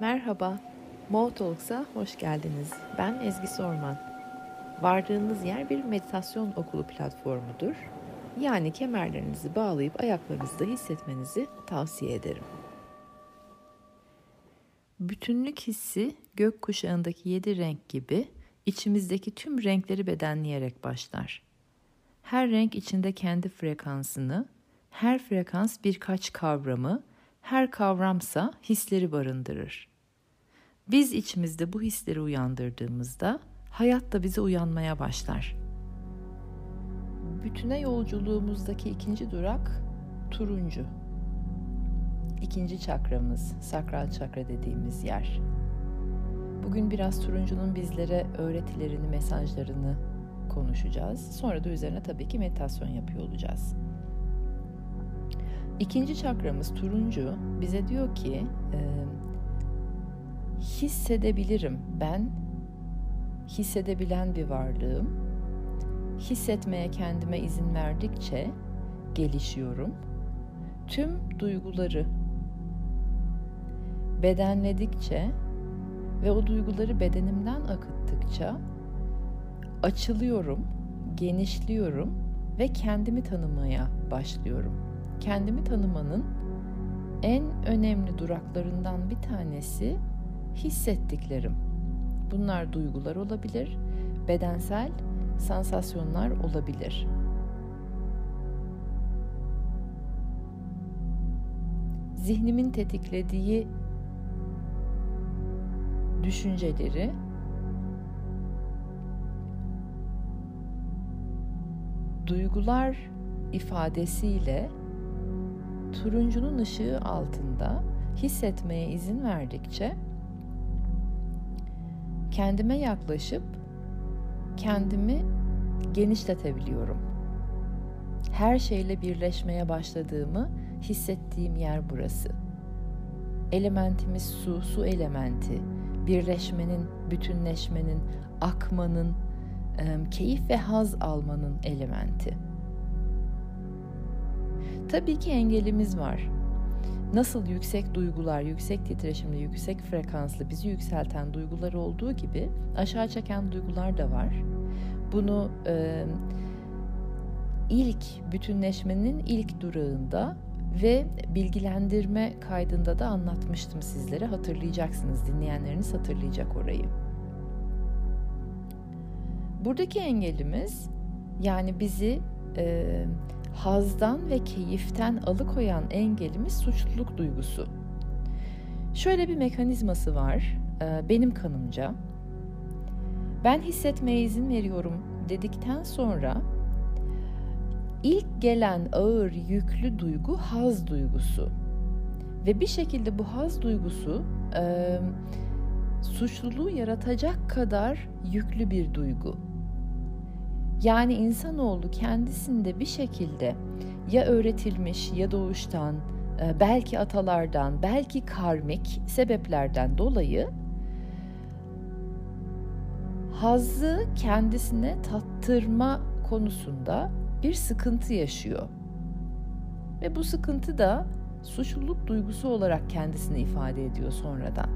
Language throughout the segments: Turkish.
Merhaba, Mo Talks'a hoş geldiniz. Ben Ezgi Sorman. Vardığınız yer bir meditasyon okulu platformudur. Yani kemerlerinizi bağlayıp ayaklarınızda hissetmenizi tavsiye ederim. Bütünlük hissi gökkuşağındaki 7 renk gibi içimizdeki tüm renkleri bedenleyerek başlar. Her renk içinde kendi frekansını, her frekans birkaç kavramı, her kavramsa hisleri barındırır. Biz içimizde bu hisleri uyandırdığımızda hayat da bize uyanmaya başlar. Bütüne yolculuğumuzdaki ikinci durak turuncu. İkinci çakramız, sakral çakra dediğimiz yer. Bugün biraz turuncunun bizlere öğretilerini, mesajlarını konuşacağız. Sonra da üzerine tabii ki meditasyon yapıyor olacağız. İkinci çakramız turuncu bize diyor ki hissedebilirim. Ben hissedebilen bir varlığım. Hissetmeye kendime izin verdikçe gelişiyorum. Tüm duyguları bedenledikçe ve o duyguları bedenimden akıttıkça açılıyorum, genişliyorum ve kendimi tanımaya başlıyorum. Kendimi tanımanın en önemli duraklarından bir tanesi hissettiklerim. Bunlar duygular olabilir, bedensel sansasyonlar olabilir. Zihnimin tetiklediği düşünceleri duygular ifadesiyle turuncunun ışığı altında hissetmeye izin verdikçe kendime yaklaşıp kendimi genişletebiliyorum. Her şeyle birleşmeye başladığımı hissettiğim yer burası. Elementimiz su, su elementi. Birleşmenin, bütünleşmenin, akmanın, keyif ve haz almanın elementi. Tabii ki engelimiz var. Nasıl yüksek duygular, yüksek titreşimli, yüksek frekanslı bizi yükselten duygular olduğu gibi aşağı çeken duygular da var. Bunu ilk bütünleşmenin ilk durağında ve bilgilendirme kaydında da anlatmıştım sizlere. Hatırlayacaksınız, dinleyenleriniz hatırlayacak orayı. Buradaki engelimiz yani bizi hazdan ve keyiften alıkoyan engelimiz suçluluk duygusu. Şöyle bir mekanizması var benim kanımca. Ben hissetmeye izin veriyorum dedikten sonra İlk gelen ağır yüklü duygu haz duygusu ve bir şekilde bu haz duygusu suçluluğu yaratacak kadar yüklü bir duygu. Yani insanoğlu kendisinde bir şekilde ya öğretilmiş ya doğuştan belki atalardan belki karmik sebeplerden dolayı hazzı kendisine tattırma konusunda bir sıkıntı yaşıyor ve bu sıkıntı da suçluluk duygusu olarak kendisini ifade ediyor sonradan.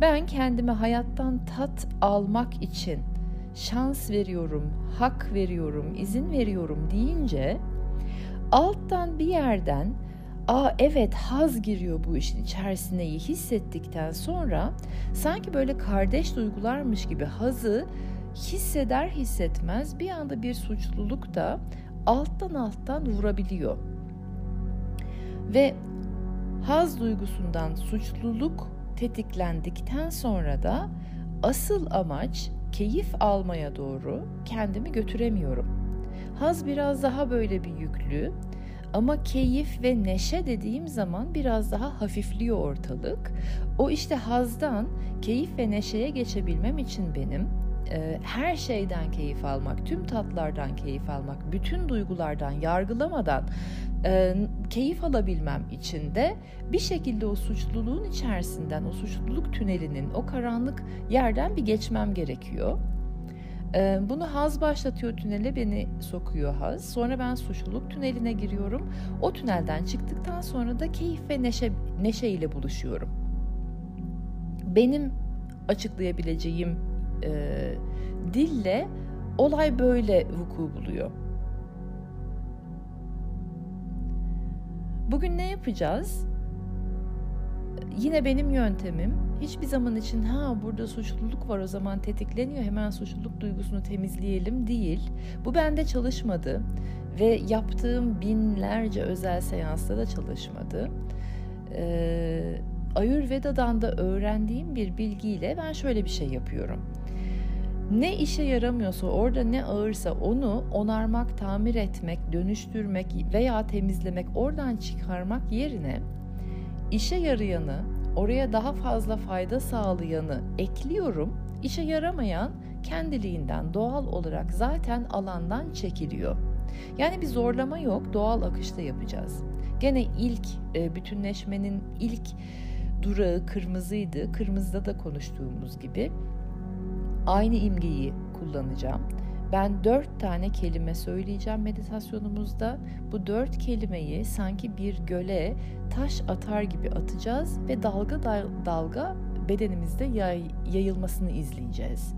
Ben kendime hayattan tat almak için şans veriyorum, hak veriyorum, izin veriyorum deyince alttan bir yerden evet haz giriyor bu işin içerisindeyi hissettikten sonra sanki böyle kardeş duygularmış gibi hazı hisseder hissetmez bir anda bir suçluluk da alttan vurabiliyor. Ve haz duygusundan suçluluk tetiklendikten sonra da asıl amaç keyif almaya doğru kendimi götüremiyorum. Haz biraz daha böyle bir yüklü ama keyif ve neşe dediğim zaman biraz daha hafifliyor ortalık. O işte hazdan keyif ve neşeye geçebilmem için benim her şeyden keyif almak, tüm tatlardan keyif almak, bütün duygulardan yargılamadan keyif alabilmem için de bir şekilde o suçluluğun içerisinden, o suçluluk tünelinin, o karanlık yerden bir geçmem gerekiyor. Bunu haz başlatıyor, tünele beni sokuyor haz. Sonra ben suçluluk tüneline giriyorum. O tünelden çıktıktan sonra da keyif ve neşe ile buluşuyorum. Benim açıklayabileceğim dille olay böyle vuku buluyor. Bugün ne yapacağız? Yine benim yöntemim, hiçbir zaman için burada suçluluk var, o zaman tetikleniyor, hemen suçluluk duygusunu temizleyelim değil. Bu bende çalışmadı ve yaptığım binlerce özel seansta da çalışmadı. Ayurveda'dan da öğrendiğim bir bilgiyle ben şöyle bir şey yapıyorum. Ne işe yaramıyorsa, orada ne ağırsa onu onarmak, tamir etmek, dönüştürmek veya temizlemek, oradan çıkarmak yerine işe yarayanı, oraya daha fazla fayda sağlayanı ekliyorum. İşe yaramayan kendiliğinden, doğal olarak zaten alandan çekiliyor. Yani bir zorlama yok, doğal akışta yapacağız. Gene ilk bütünleşmenin ilk durağı kırmızıydı. Kırmızıda da konuştuğumuz gibi aynı imgeyi kullanacağım. Ben 4 tane kelime söyleyeceğim meditasyonumuzda. Bu 4 kelimeyi sanki bir göle taş atar gibi atacağız ve dalga dalga bedenimizde yayılmasını izleyeceğiz.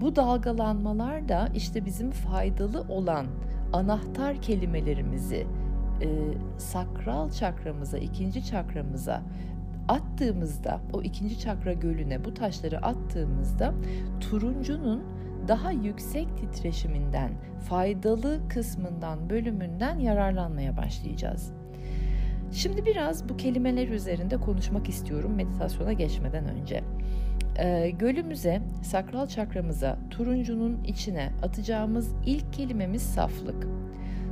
Bu dalgalanmalar da işte bizim faydalı olan anahtar kelimelerimizi sakral çakramıza, 2. çakramıza attığımızda, o 2. çakra gölüne bu taşları attığımızda turuncunun daha yüksek titreşiminden, faydalı kısmından, bölümünden yararlanmaya başlayacağız. Şimdi biraz bu kelimeler üzerinde konuşmak istiyorum meditasyona geçmeden önce. Gölümüze, sakral çakramıza, turuncunun içine atacağımız ilk kelimemiz saflık.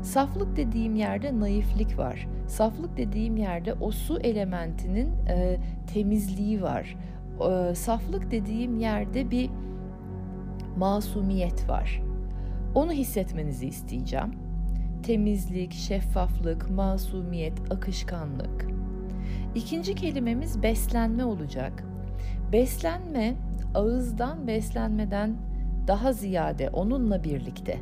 Saflık dediğim yerde naiflik var. Saflık dediğim yerde o su elementinin temizliği var. Saflık dediğim yerde bir masumiyet var. Onu hissetmenizi isteyeceğim. Temizlik, şeffaflık, masumiyet, akışkanlık. 2. kelimemiz beslenme olacak. Beslenme, ağızdan beslenmeden daha ziyade onunla birlikte.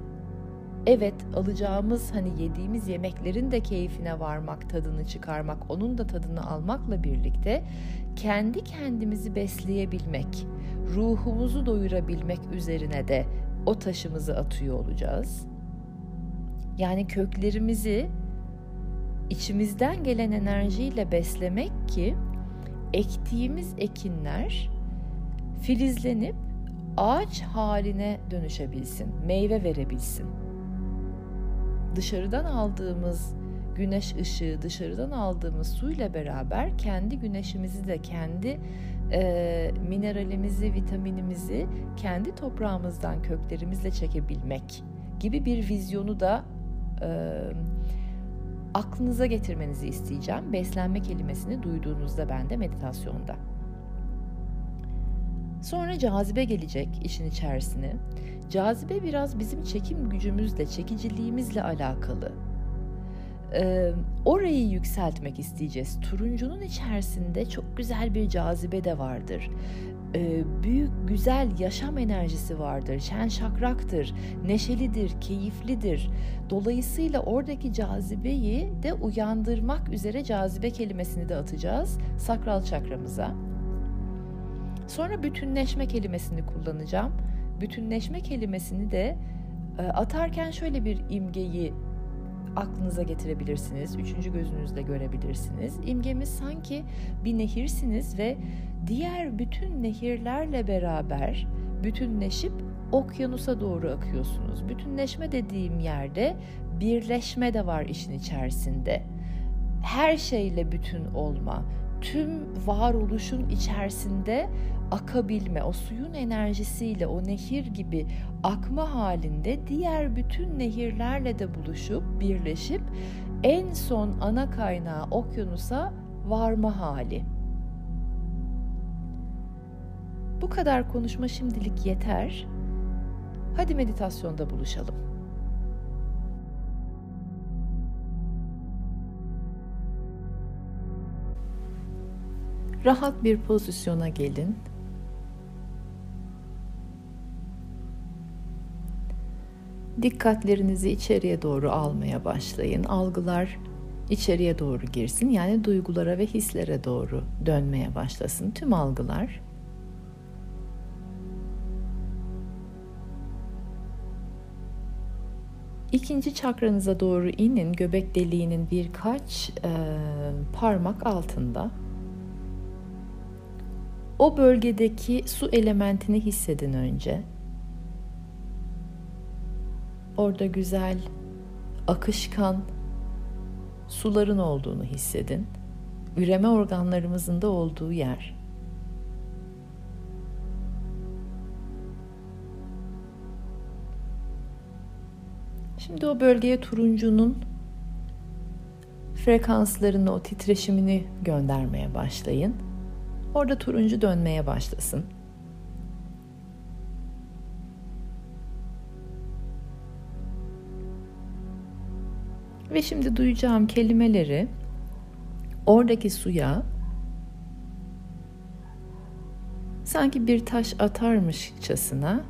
Evet, alacağımız yediğimiz yemeklerin de keyfine varmak, tadını çıkarmak, onun da tadını almakla birlikte kendi kendimizi besleyebilmek, ruhumuzu doyurabilmek üzerine de o taşımızı atıyor olacağız. Yani köklerimizi içimizden gelen enerjiyle beslemek ki ektiğimiz ekinler filizlenip ağaç haline dönüşebilsin, meyve verebilsin. Dışarıdan aldığımız güneş ışığı, dışarıdan aldığımız suyla beraber kendi güneşimizi de, kendi mineralimizi, vitaminimizi kendi toprağımızdan, köklerimizle çekebilmek gibi bir vizyonu da aklınıza getirmenizi isteyeceğim. Beslenme kelimesini duyduğunuzda ben de meditasyonda. Sonra cazibe gelecek işin içerisine. Cazibe biraz bizim çekim gücümüzle, çekiciliğimizle alakalı. Orayı yükseltmek isteyeceğiz. Turuncunun içerisinde çok güzel bir cazibe de vardır. Büyük, güzel yaşam enerjisi vardır. Şen şakraktır, neşelidir, keyiflidir. Dolayısıyla oradaki cazibeyi de uyandırmak üzere cazibe kelimesini de atacağız sakral çakramıza. Sonra bütünleşme kelimesini kullanacağım. Bütünleşme kelimesini de atarken şöyle bir imgeyi aklınıza getirebilirsiniz. 3. gözünüzle görebilirsiniz. İmgemiz sanki bir nehirsiniz ve diğer bütün nehirlerle beraber bütünleşip okyanusa doğru akıyorsunuz. Bütünleşme dediğim yerde birleşme de var işin içerisinde. Her şeyle bütün olma, tüm varoluşun içerisinde akabilme, o suyun enerjisiyle, o nehir gibi akma halinde diğer bütün nehirlerle de buluşup, birleşip en son ana kaynağı okyanusa varma hali. Bu kadar konuşma şimdilik yeter. Hadi meditasyonda buluşalım. Rahat bir pozisyona gelin. dikkatlerinizi içeriye doğru almaya başlayın. Algılar içeriye doğru girsin, yani duygulara ve hislere doğru dönmeye başlasın tüm algılar. İkinci çakranıza doğru inin, göbek deliğinin birkaç parmak altında. O bölgedeki su elementini hissedin önce. Orada güzel, akışkan suların olduğunu hissedin. Üreme organlarımızın da olduğu yer. Şimdi o bölgeye turuncunun frekanslarını, o titreşimini göndermeye başlayın. Orada turuncu dönmeye başlasın. Ve şimdi duyacağım kelimeleri oradaki suya sanki bir taş atarmışçasına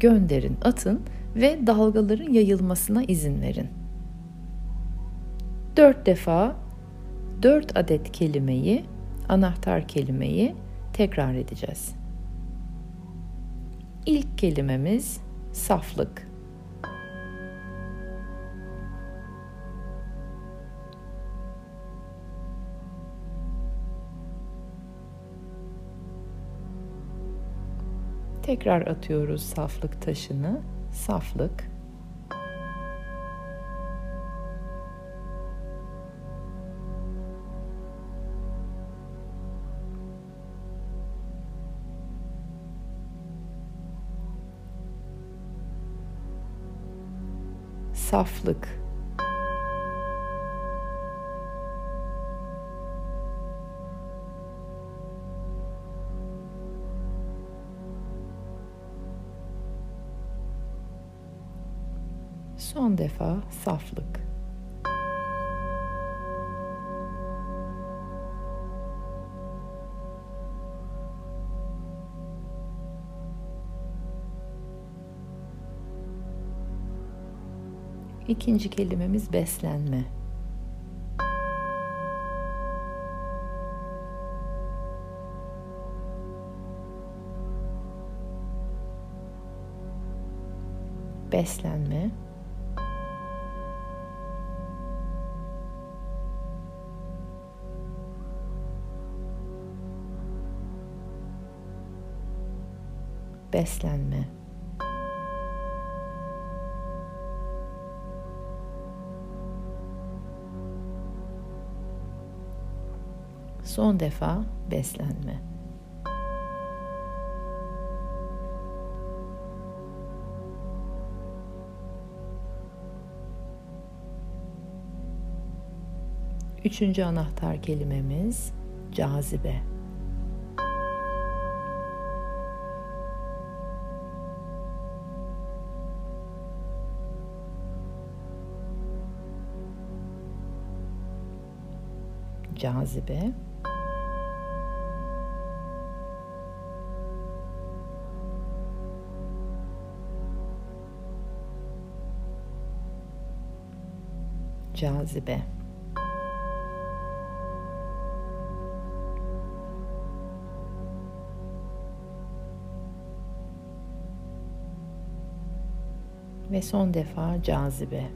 gönderin, atın ve dalgaların yayılmasına izin verin. 4 defa 4 adet kelimeyi, anahtar kelimeyi tekrar edeceğiz. İlk kelimemiz saflık. Tekrar atıyoruz saflık taşını. Saflık. Saflık. Son defa saflık. İkinci kelimemiz beslenme. Beslenme. Beslenme. Son defa beslenme. Üçüncü anahtar kelimemiz cazibe. Cazibe. Cazibe. Ve son defa cazibe.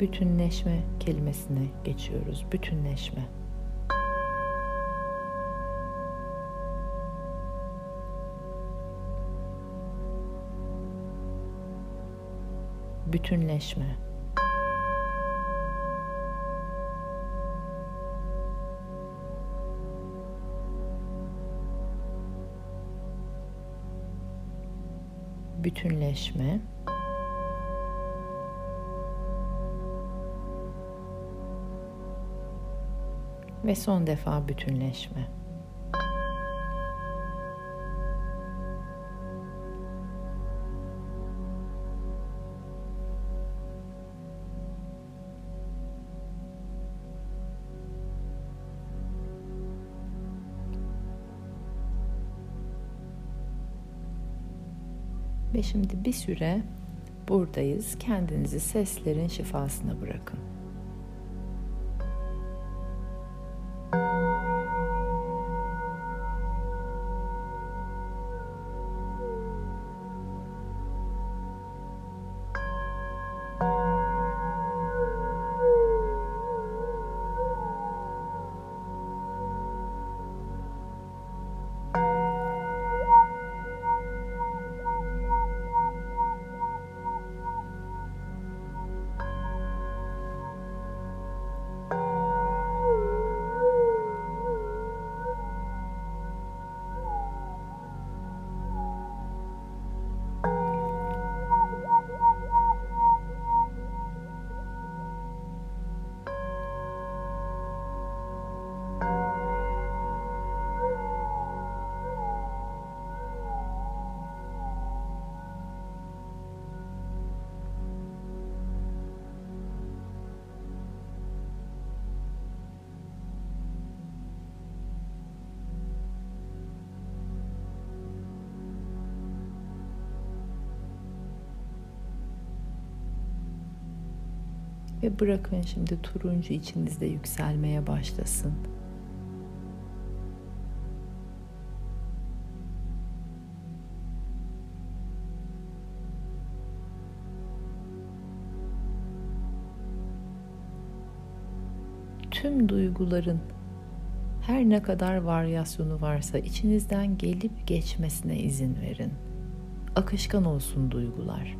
Bütünleşme kelimesine geçiyoruz. Bütünleşme. Bütünleşme. Bütünleşme. Ve son defa bütünleşme. Ve şimdi bir süre buradayız. Kendinizi seslerin şifasına bırakın. Ve bırakın şimdi turuncu içinizde yükselmeye başlasın. Tüm duyguların her ne kadar varyasyonu varsa içinizden gelip geçmesine izin verin. Akışkan olsun duygular.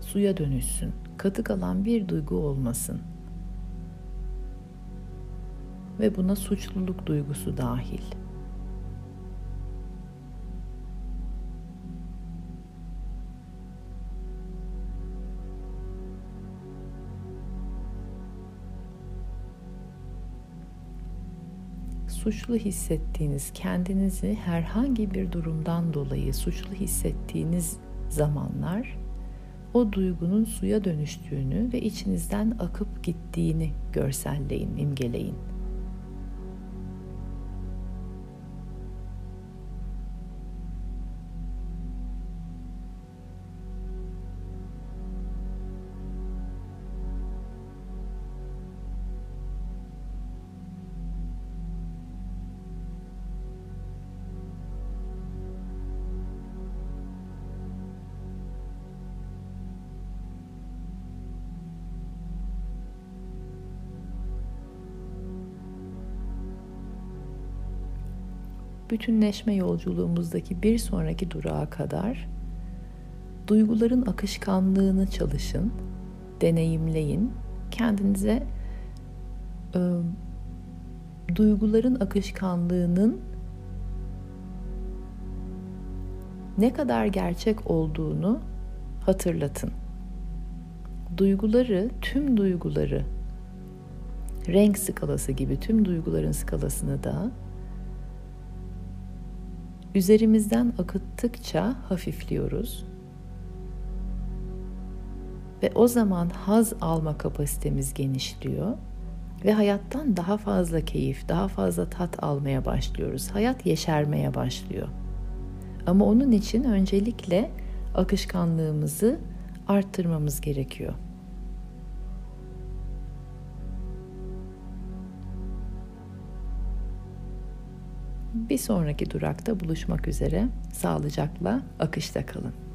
Suya dönüşsün, katı kalan bir duygu olmasın ve buna suçluluk duygusu dahil. Suçlu hissettiğiniz, kendinizi herhangi bir durumdan dolayı suçlu hissettiğiniz zamanlar, o duygunun suya dönüştüğünü ve içinizden akıp gittiğini görselleyin, imgeleyin. Bütünleşme yolculuğumuzdaki bir sonraki durağa kadar duyguların akışkanlığını çalışın, deneyimleyin. Kendinize duyguların akışkanlığının ne kadar gerçek olduğunu hatırlatın. Duyguları, tüm duyguları, renk skalası gibi tüm duyguların skalasını da üzerimizden akıttıkça hafifliyoruz ve o zaman haz alma kapasitemiz genişliyor ve hayattan daha fazla keyif, daha fazla tat almaya başlıyoruz. Hayat yeşermeye başlıyor. Ama onun için öncelikle akışkanlığımızı arttırmamız gerekiyor. Bir sonraki durakta buluşmak üzere. Sağlıcakla akışta kalın.